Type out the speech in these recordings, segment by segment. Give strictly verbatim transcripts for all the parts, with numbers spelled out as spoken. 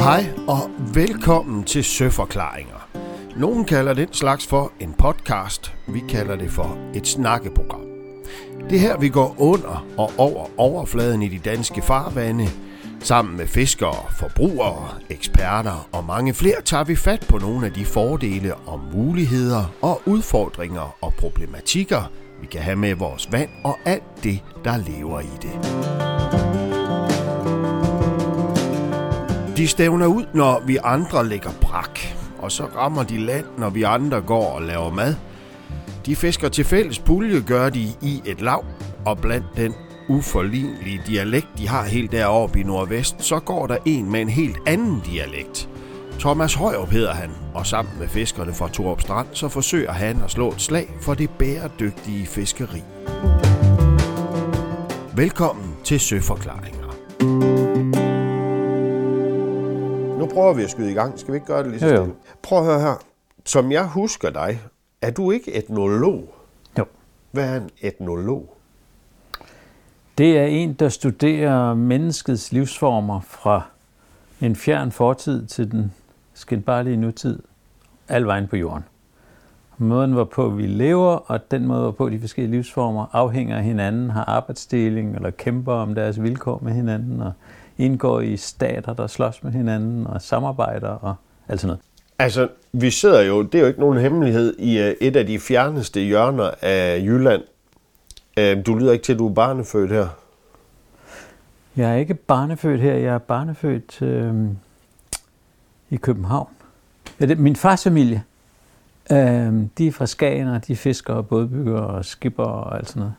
Hej og velkommen til Søforklaringer. Nogen kalder den slags for en podcast. Vi kalder det for et snakkeprogram. Det er her, vi går under og over overfladen i de danske farvande. Sammen med fiskere, forbrugere, eksperter og mange flere tager vi fat på nogle af de fordele og muligheder og udfordringer og problematikker, vi kan have med vores vand og alt det, der lever i det. De stævner ud, når vi andre lægger brak, og så rammer de land, når vi andre går og laver mad. De fisker til fælles pulje, gør de i et lav, og blandt den uforlignelige dialekt, de har helt deroppe i nordvest, så går der en med en helt anden dialekt. Thomas Højup hedder han, og sammen med fiskerne fra Thorup Strand, så forsøger han at slå et slag for det bæredygtige fiskeri. Velkommen til Søforklaringer. Nu prøver vi at skyde i gang. Skal vi ikke gøre det lige så stille? Prøv at høre her. Som jeg husker dig, er du ikke etnolog? Jo. Hvad er en etnolog? Det er en, der studerer menneskets livsformer fra en fjern fortid til den skindbarlige nutid, al vejen på jorden. Måden, hvorpå vi lever, og den måde, hvorpå de forskellige livsformer afhænger af hinanden, har arbejdsdeling eller kæmper om deres vilkår med hinanden, og indgår i stater, der slås med hinanden, og samarbejder og alt sådan noget. Altså, vi sidder jo, det er jo ikke nogen hemmelighed, i et af de fjerneste hjørner af Jylland. Du lyder ikke til, at du er barnefødt her. Jeg er ikke barnefødt her, jeg er barnefødt øh, i København. Ja, det, min fars familie, øh, de er fra Skagen, og de fisker og bådbygger og skipper og alt sådan noget.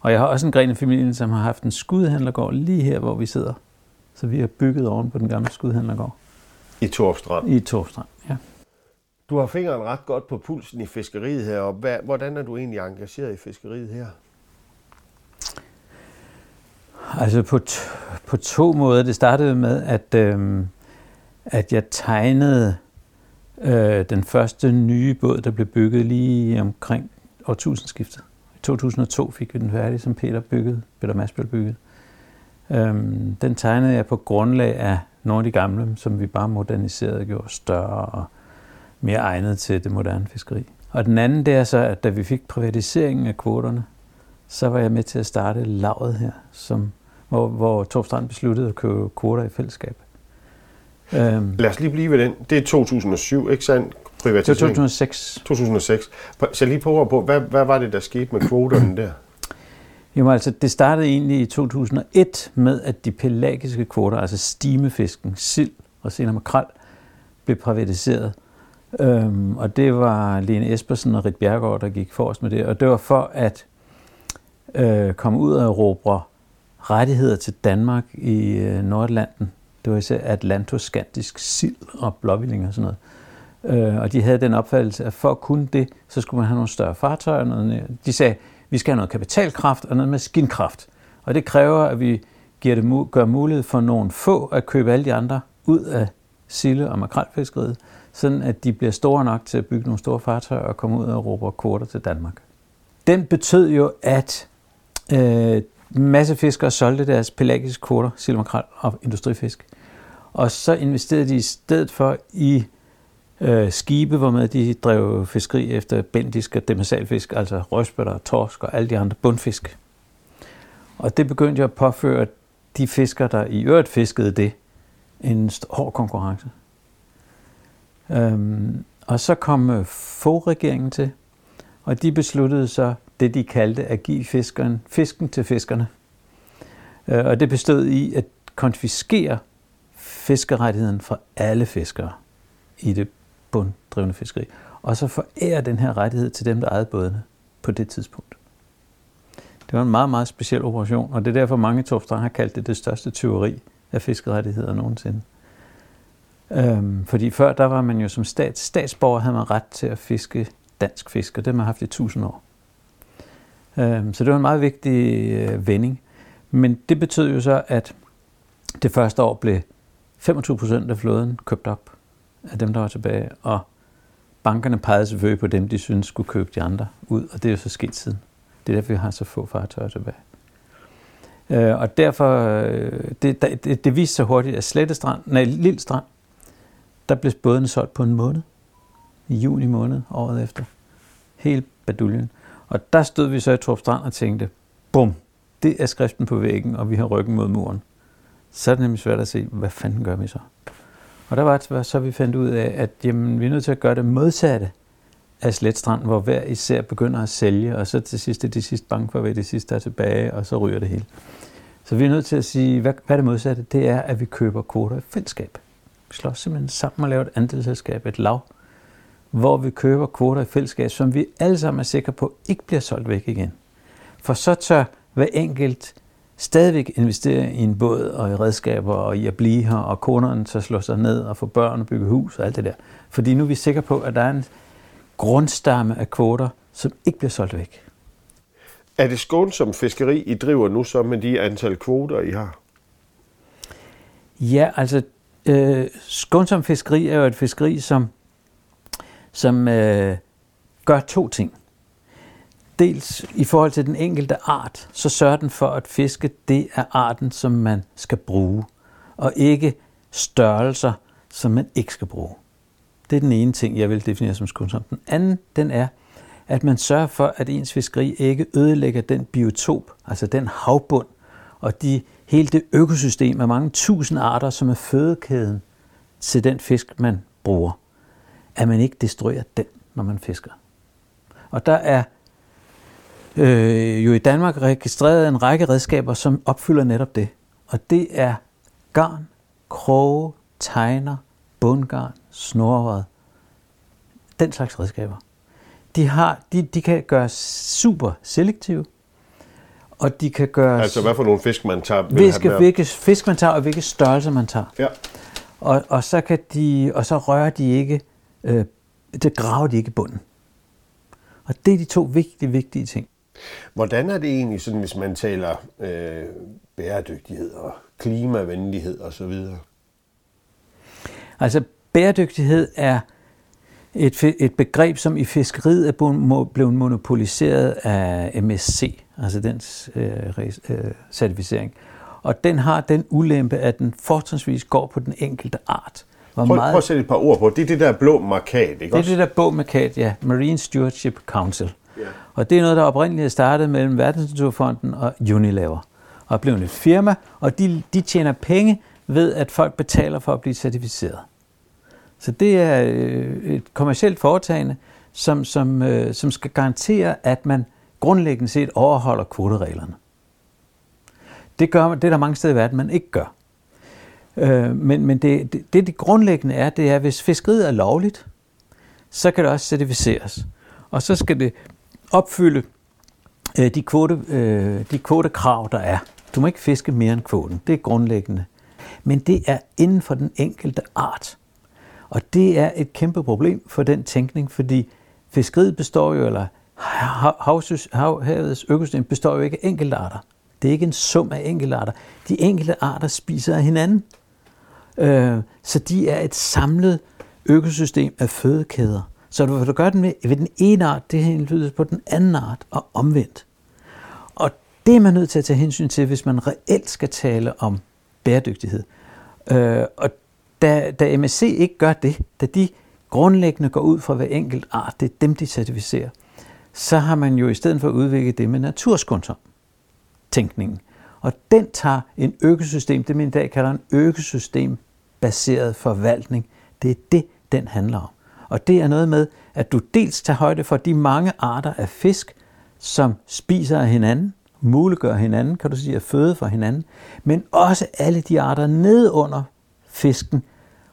Og jeg har også en gren af familien, som har haft en skudhandlergård lige her, hvor vi sidder. Så vi har bygget oven på den gamle skudhandlergård. I Thorup Strand? I Thorup Strand, ja. Du har fingeren ret godt på pulsen i fiskeriet heroppe. Hvordan er du egentlig engageret i fiskeriet her? Altså på, t- på to måder. Det startede med, at, øh, at jeg tegnede øh, den første nye båd, der blev bygget lige omkring årtusindskiftet. I to tusind og to fik vi den færdig, som Peter byggede, Peter Madsbjerg byggede. Øhm, den tegnede jeg på grundlag af nogle af de gamle, som vi bare moderniserede og gjorde større og mere egnet til det moderne fiskeri. Og den anden, det er så, at da vi fik privatiseringen af kvoterne, så var jeg med til at starte lavet her, som, hvor, hvor Thorup Strand besluttede at købe kvoter i fællesskab. Øhm, Lad os lige blive ved den. Det er to tusind og syv, ikke sandt? Privatisering. Det er to tusind og seks. to tusind og seks. Så lige på ord på, hvad, hvad var det, der skete med kvoterne der? Jamen altså, det startede egentlig i to tusind og et med, at de pelagiske kvoter, altså stimefisken, sild og senere makrel, blev privatiseret. Øhm, og det var Lene Espersen og Ritt Bjerregaard, der gik forrest med det. Og det var for at øh, komme ud og erobre rettigheder til Danmark i øh, Nordatlanten. Det var især atlantoskandinsk sild og blåvillinger og sådan noget. Øh, og de havde den opfattelse, at for at kunne det, så skulle man have nogle større fartøjer. Noget. De sagde, vi skal have noget kapitalkraft og noget maskinkraft. Og det kræver, at vi giver det mu- gør mulighed for nogle få at købe alle de andre ud af sille- og makrelfiskeriet, sådan at de bliver store nok til at bygge nogle store fartøjer og komme ud og råbe kvoter til Danmark. Den betød jo, at øh, masse fiskere solgte deres pelagiske kvoter, sille, makrel og industrifisk. Og så investerede de i stedet for i Øh, skibe, hvormed de drev fiskeri efter bendisk og demersalfisk, altså rødspætter, torsk og alle de andre bundfisk. Og det begyndte jeg at påføre de fiskere, der i øvrigt fiskede det, en hård konkurrence. Øhm, og så kom Fogh-regeringen til, og de besluttede så det, de kaldte at give fiskeren, fisken til fiskerne. Øh, og det bestod i at konfiskere fiskerettigheden fra alle fiskere i det bunddrevne fiskeri, og så forærer den her rettighed til dem, der ejede bådene på det tidspunkt. Det var en meget, meget speciel operation, og det er derfor mange Thorup Strand har kaldt det det største tyveri af fiskerettigheder nogensinde. Øhm, fordi før, der var man jo som stat, statsborger, havde man ret til at fiske dansk fisk, og det har man haft i tusind år. Øhm, så det var en meget vigtig øh, vending. Men det betød jo så, at det første år blev femogtyve procent af flåden købt op af dem, der var tilbage, og bankerne pegede selvfølgelig på dem, de synes skulle købe de andre ud, og det er jo så sket siden. Det er derfor, vi har så få fartøjer tilbage. Øh, og derfor, det, det, det viste sig hurtigt, at Slettestrand, nej, Lille Strand, Der blev bådene solgt på en måned. I juni måned, året efter. Helt baduljen. Og der stod vi så i Thorup Strand og tænkte, bum, det er skriften på væggen, og vi har ryggen mod muren. Så er det nemlig svært at se, hvad fanden gør vi så? Og der var så, vi fandt ud af, at jamen, vi er nødt til at gøre det modsatte af Sletstrand, hvor hver især begynder at sælge, og så til sidst er de sidste bange for, hvad de sidste er tilbage, og så ryger det hele. Så vi er nødt til at sige, hvad er det modsatte? Det er, at vi køber kvoter i fællesskab. Vi slår simpelthen sammen og laver et andelsselskab, et lav, hvor vi køber kvoter i fællesskab, som vi alle sammen er sikre på, ikke bliver solgt væk igen. For så tør hver enkelt stadigvæk investere i en båd og i redskaber og i at blive her, og konerne så slår sig ned og får børn og bygge hus og alt det der. Fordi nu er vi sikre på, at der er en grundstamme af kvoter, som ikke bliver solgt væk. Er det skånsomt fiskeri, I driver nu så med de antal kvoter, I har? Ja, altså øh, skånsomt fiskeri er jo et fiskeri, som, som øh, gør to ting. Dels i forhold til den enkelte art, så sørger den for, at fiske det er arten, som man skal bruge, og ikke størrelser, som man ikke skal bruge. Det er den ene ting, jeg vil definere som skånsomt. Den anden, den er, at man sørger for, at ens fiskeri ikke ødelægger den biotop, altså den havbund, og de, hele det økosystem af mange tusind arter, som er fødekæden til den fisk, man bruger. At man ikke destruerer den, når man fisker. Og der er øh, jo i Danmark registreret en række redskaber, som opfylder netop det. Og det er garn, kroge, tegner, bundgarn, snorred, den slags redskaber. De, har, de, de kan gøre super selektive, og de kan gøre... Altså hvad for nogle fisk, man tager? Hvilke, hvilke fisk, man tager, og hvilke størrelser, man tager. Ja. Og, og, så kan de, og så rører de ikke, øh, det graver de ikke i bunden. Og det er de to vigtige, vigtige ting. Hvordan er det egentlig, sådan, hvis man taler øh, bæredygtighed og klimavenlighed osv.? Altså bæredygtighed er... Et, et begreb, som i fiskeriet er blevet monopoliseret af M S C, altså dens øh, øh, certificering. Og den har den ulempe, at den fortrinsvis går på den enkelte art. Prøv, meget... prøv at sætte et par ord på. Det er det der blå markat, ikke? Det er også? Det der blå markat, ja. Marine Stewardship Council. Yeah. Og det er noget, der oprindeligt startede mellem Verdensnaturfonden og Unilever. Og blev et firma, og de, de tjener penge ved, at folk betaler for at blive certificeret. Så det er et kommercielt foretagende, som, som, som skal garantere, at man grundlæggende set overholder kvotereglerne. Det, gør, det er der mange steder i verden, man ikke gør. Men, men det, det, det, det grundlæggende er, det er, at hvis fiskeriet er lovligt, så kan det også certificeres. Og så skal det opfylde de, kvote, de kvotekrav, der er. Du må ikke fiske mere end kvoten. Det er grundlæggende. Men det er inden for den enkelte art. Og det er et kæmpe problem for den tænkning, fordi fiskeriet består jo, eller havets økosystem består jo ikke af enkeltarter. Det er ikke en sum af enkeltarter. De enkelte arter spiser af hinanden. Så de er et samlet økosystem af fødekæder. Så du gør den ved den ene art, det har indflydelse på den anden art og omvendt. Og det er man nødt til at tage hensyn til, hvis man reelt skal tale om bæredygtighed. Og Da, da M S C ikke gør det, da de grundlæggende går ud fra hver enkelt art, det er dem, de certificerer, så har man jo i stedet for udviklet det med naturskånsom-tænkningen. Og den tager en økosystem, det man i dag kalder en økosystembaseret forvaltning. Det er det, den handler om. Og det er noget med, at du dels tager højde for de mange arter af fisk, som spiser af hinanden, muliggør hinanden, kan du sige, at føde for hinanden, men også alle de arter nedunder fisken,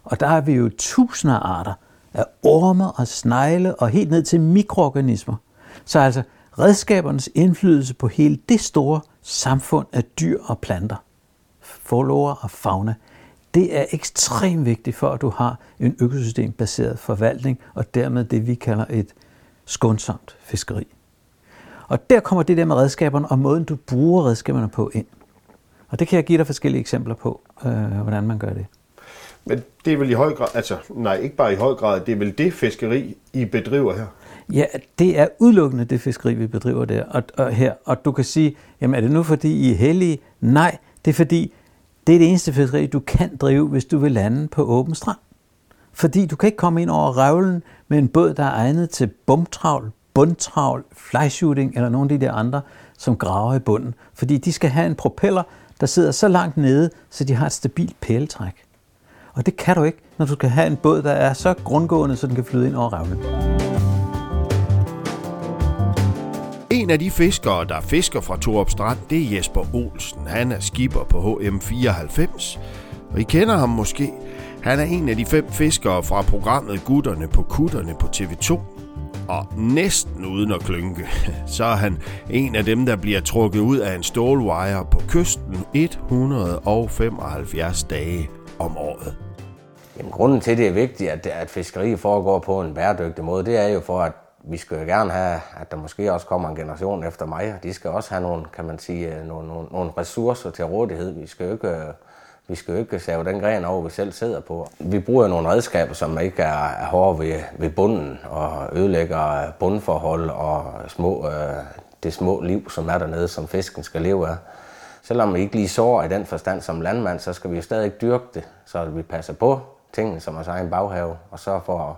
og der har vi jo tusinder af arter af orme og snegle og helt ned til mikroorganismer. Så altså redskabernes indflydelse på hele det store samfund af dyr og planter, flora og fauna, det er ekstremt vigtigt for, at du har en økosystembaseret forvaltning og dermed det, vi kalder et skånsomt fiskeri. Og der kommer det der med redskaberne og måden, du bruger redskaberne på ind. Og det kan jeg give dig forskellige eksempler på, øh, hvordan man gør det. Men det er vel i høj grad, altså nej, ikke bare i høj grad, det er vel det fiskeri, I bedriver her? Ja, det er udelukkende det fiskeri, vi bedriver der og, og her. Og du kan sige, jamen er det nu fordi I er hellige? Nej, det er fordi, det er det eneste fiskeri, du kan drive, hvis du vil lande på åben strand. fordi du kan ikke komme ind over revlen med en båd, der er egnet til bomtravl, bundtravl, flyshooting eller nogle af de der andre, som graver i bunden, fordi de skal have en propeller, der sidder så langt nede, så de har et stabilt pæletræk. Og det kan du ikke, når du skal have en båd, der er så grundgående, så den kan flyde ind over revlen. En af de fiskere, der fisker fra Thorup Strand, det er Jesper Olsen. Han er skipper på H M fireoghalvfems, og I kender ham måske. Han er en af de fem fiskere fra programmet Gutterne på Kutterne på T V to. Og næsten uden at klynke, så er han en af dem, der bliver trukket ud af en stålwire på kysten et hundrede og femoghalvfjerds dage om året. Jamen, grunden til, det er vigtigt, at, at fiskeriet foregår på en bæredygtig måde, det er jo for, at vi skal jo gerne have, at der måske også kommer en generation efter mig. De skal også have nogle, kan man sige, nogle, nogle, nogle ressourcer til rådighed. Vi skal jo ikke... Vi skal jo ikke save den gren over, vi selv sidder på. Vi bruger nogle redskaber, som ikke er hårde ved, ved bunden og ødelægger bundforhold og små, øh, det små liv, som er dernede, som fisken skal leve af. Selvom vi ikke lige sår i den forstand som landmand, så skal vi jo stadig dyrke det, så vi passer på tingene, som er egen baghave, og sørger for at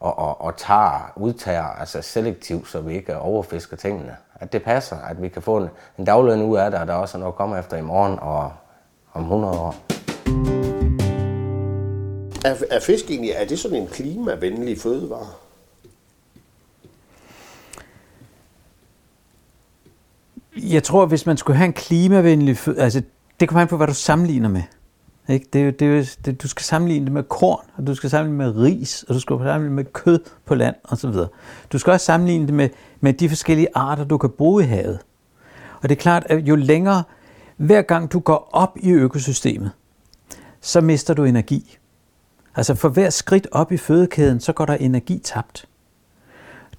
og, og, og tager, udtager altså selektivt, så vi ikke overfisker tingene. At det passer, at vi kan få en, en dagløn ud af det, og der også er noget at komme efter i morgen og om hundrede år. Er, er fisk egentlig, er det sådan en klimavenlig fødevare? Jeg tror, hvis man skulle have en klimavenlig fødevare, altså det kommer an på, hvad du sammenligner med. Ikke? Det er jo, det er jo, det, du skal sammenligne det med korn, og du skal sammenligne med ris, og du skal sammenligne med kød på land osv. Du skal også sammenligne det med, med de forskellige arter, du kan bruge i havet. Og det er klart, at jo længere Hver gang du går op i økosystemet, så mister du energi. Altså for hver skridt op i fødekæden, så går der energi tabt.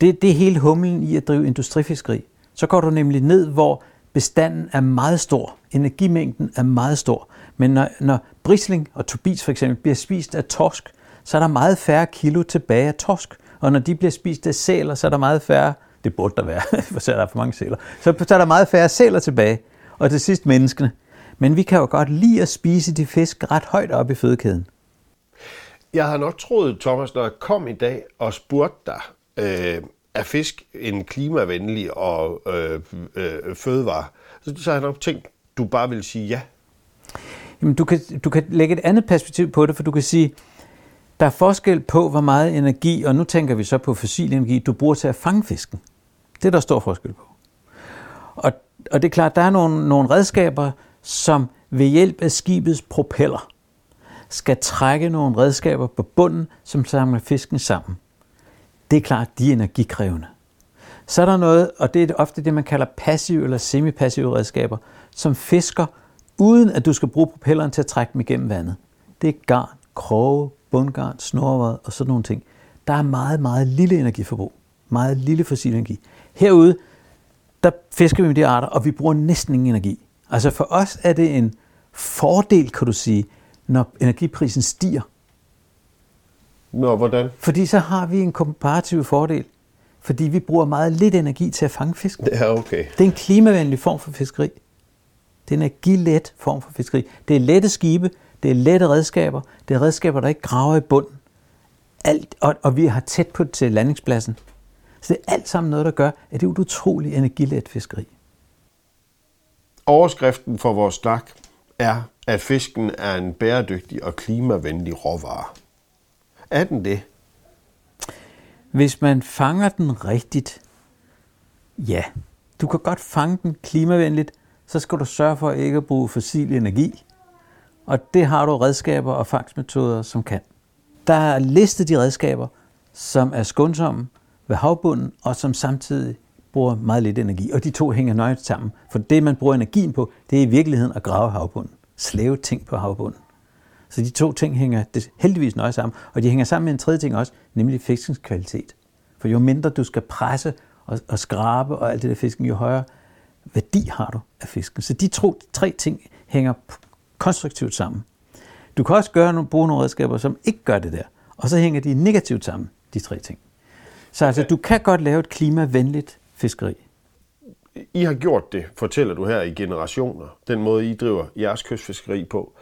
Det, det er hele humlen i at drive industrifiskeri. Så går du nemlig ned, hvor bestanden er meget stor, energimængden er meget stor. Men når, når brisling og tobis for eksempel bliver spist af torsk, så er der meget færre kilo tilbage af torsk. Og når de bliver spist af sæler, så er der meget færre, det burde der være, for så er der for mange sæler, så er der meget færre sæler tilbage. Og til sidst menneskene. Men vi kan jo godt lide at spise de fisk ret højt op i fødekæden. Jeg har nok troet, Thomas, når jeg kom i dag og spurgte dig, øh, er fisk en klimavenlig og øh, øh, fødevare? Så, så har jeg nok tænkt, du bare vil sige ja. Jamen, du kan, du kan lægge et andet perspektiv på det, for du kan sige, der er forskel på, hvor meget energi, og nu tænker vi så på fossil energi, du bruger til at fange fisken. Det er der stor forskel på. Og Og det er klart, der er nogle, nogle redskaber, som ved hjælp af skibets propeller skal trække nogle redskaber på bunden, som samler fisken sammen. Det er klart, de er energikrævende. Så er der noget, og det er ofte det, man kalder passive eller semipassive redskaber, som fisker, uden at du skal bruge propelleren til at trække dem igennem vandet. Det er garn, kroge, bundgarn, snorvad og sådan nogle ting. Der er meget, meget lille energiforbrug. Meget lille fossil energi. Herude der fisker vi med de arter, og vi bruger næsten ingen energi. Altså for os er det en fordel, kan du sige, når energiprisen stiger. Nå, hvordan? Fordi så har vi en komparativ fordel, fordi vi bruger meget lidt energi til at fange fisk. Ja, okay. Det er en klimavenlig form for fiskeri. Det er en energilet form for fiskeri. Det er lette skibe, det er lette redskaber, det er redskaber, der ikke graver i bunden. Alt, og, og vi har tæt på til landingspladsen. Så det er alt sammen noget, der gør, at det er et utroligt energilet fiskeri. Overskriften for vores snak er, at fisken er en bæredygtig og klimavenlig råvare. Er den det? Hvis man fanger den rigtigt, ja. Du kan godt fange den klimavenligt, så skal du sørge for ikke at bruge fossil energi. Og det har du redskaber og fangstmetoder, som kan. Der er listet de redskaber, som er skånsomme ved havbunden, og som samtidig bruger meget lidt energi. Og de to hænger nøje sammen, for det, man bruger energien på, det er i virkeligheden at grave havbunden. Slæve ting på havbunden. Så de to ting hænger heldigvis nøje sammen, og de hænger sammen med en tredje ting også, nemlig fiskens kvalitet. For jo mindre du skal presse og, og skrabe og alt det der fisken, jo højere værdi har du af fisken. Så de to, tre ting hænger konstruktivt sammen. Du kan også gøre, bruge nogle redskaber, som ikke gør det der, og så hænger de negativt sammen, de tre ting. Så altså, du kan godt lave et klimavenligt fiskeri. I har gjort det, fortæller du her, i generationer. Den måde, I driver jeres kystfiskeri på.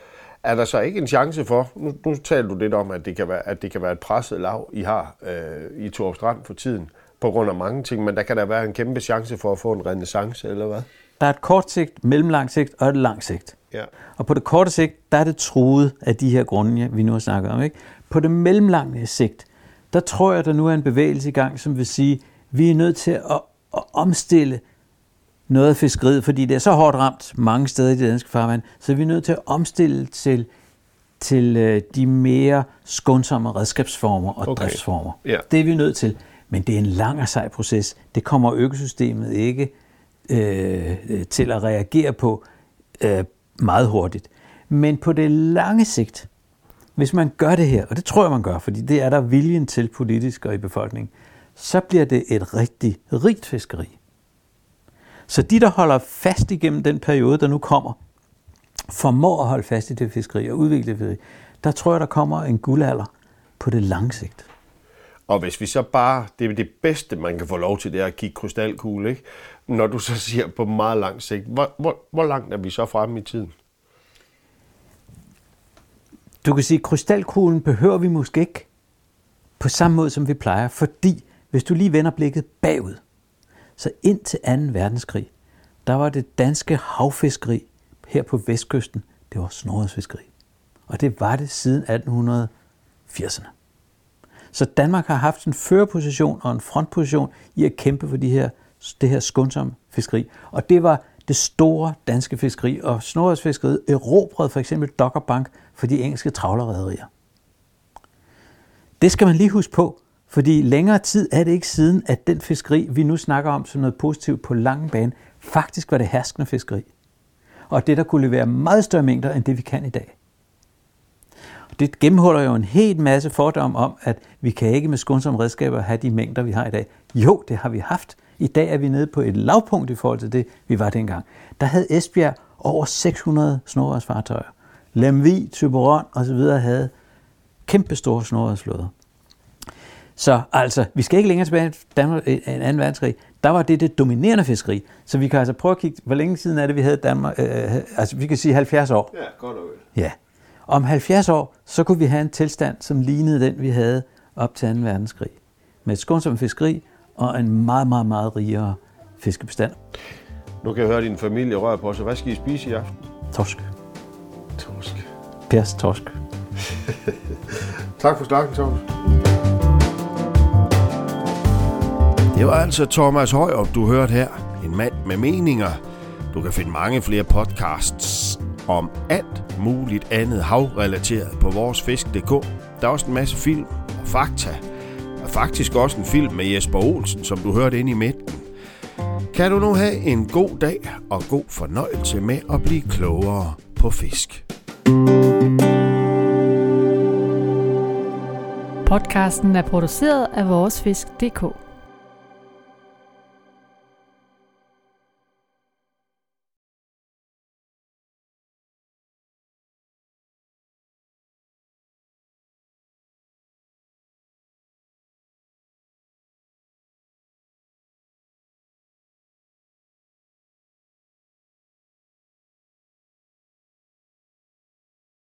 Er der så ikke en chance for, nu, nu taler du lidt om, at det kan være, at det kan være et presset lav, I har øh, i Thorup Strand for tiden, på grund af mange ting, men der kan der være en kæmpe chance for at få en renæssance, eller hvad? Der er et kort sigt, mellemlang sigt og et lang sigt. Ja. Og på det korte sigt, der er det truet af de her grunde, vi nu har snakket om. Ikke? På det mellemlange sigt, der tror jeg, der nu er en bevægelse i gang, som vil sige, at vi er nødt til at, at omstille noget af fiskeriet, fordi det er så hårdt ramt mange steder i det danske farvand, så vi er nødt til at omstille til, til de mere skånsomme redskabsformer og okay. driftsformer. Yeah. Det er vi nødt til. Men det er en lang og sej proces. Det kommer økosystemet ikke øh, til at reagere på øh, meget hurtigt. Men på det lange sigt, hvis man gør det her, og det tror jeg, man gør, fordi det er der viljen til politisk og i befolkningen, så bliver det et rigtig rigt fiskeri. Så de, der holder fast igennem den periode, der nu kommer, formår at holde fast i det fiskeri og udvikle det fiskeri, der tror jeg, der kommer en guldalder på det lange sigt. Og hvis vi så bare, det er det bedste, man kan få lov til, det er at kigge krystalkugle, ikke? Når du så siger på meget lang sigt, hvor, hvor, hvor langt er vi så fremme i tiden? Du kan sige, at krystalkuglen behøver vi måske ikke på samme måde, som vi plejer, fordi hvis du lige vender blikket bagud, så ind til anden verdenskrig, der var det danske havfiskeri her på vestkysten, det var snorredsfiskeri. Og det var det siden atten firserne. Så Danmark har haft en førerposition og en frontposition i at kæmpe for de her, det her skånsomme fiskeri. Og det var det store danske fiskeri, og snorredsfiskeriet erobrede for eksempel Doggerbank for de engelske trawlerrederier. Det skal man lige huske på, fordi længere tid er det ikke siden, at den fiskeri, vi nu snakker om som noget positivt på lange bane, faktisk var det herskende fiskeri. Og det, der kunne levere meget større mængder, end det vi kan i dag. Og det gennemholder jo en helt masse fordomme om, at vi kan ikke med skånsomme redskaber have de mængder, vi har i dag. Jo, det har vi haft. I dag er vi nede på et lavpunkt i forhold til det, vi var dengang. Der havde Esbjerg over seks hundrede snorredsfartøjer. Lemvig, Thyborøn osv. havde kæmpe store snorredsflåder. Så altså, vi skal ikke længere tilbage til en anden verdenskrig. Der var det det dominerende fiskeri. Så vi kan altså prøve at kigge, hvor længe siden er det, vi havde Danmark? Øh, altså, vi kan sige halvfjerds år. Ja, godt og vel. Ja. Om halvfjerds år, så kunne vi have en tilstand, som lignede den, vi havde op til anden verdenskrig. Med et skånsomt fiskeri og en meget, meget, meget rigere fiskebestand. Nu kan jeg høre, din familie rører på, så hvad skal I spise i aften? Torsk. Torsk. Pers torsk. Tak for snakken, Thomas. Det var altså Thomas Højup, du hørte her. En mand med meninger. Du kan finde mange flere podcasts om alt muligt andet havrelateret på Voresfisk punktum d k. Der er også en masse film og fakta. Og faktisk også en film med Jesper Olsen, som du hørte inde i midten. Kan du nu have en god dag og god fornøjelse med at blive klogere på fisk. Podcasten er produceret af Voresfisk punktum d k.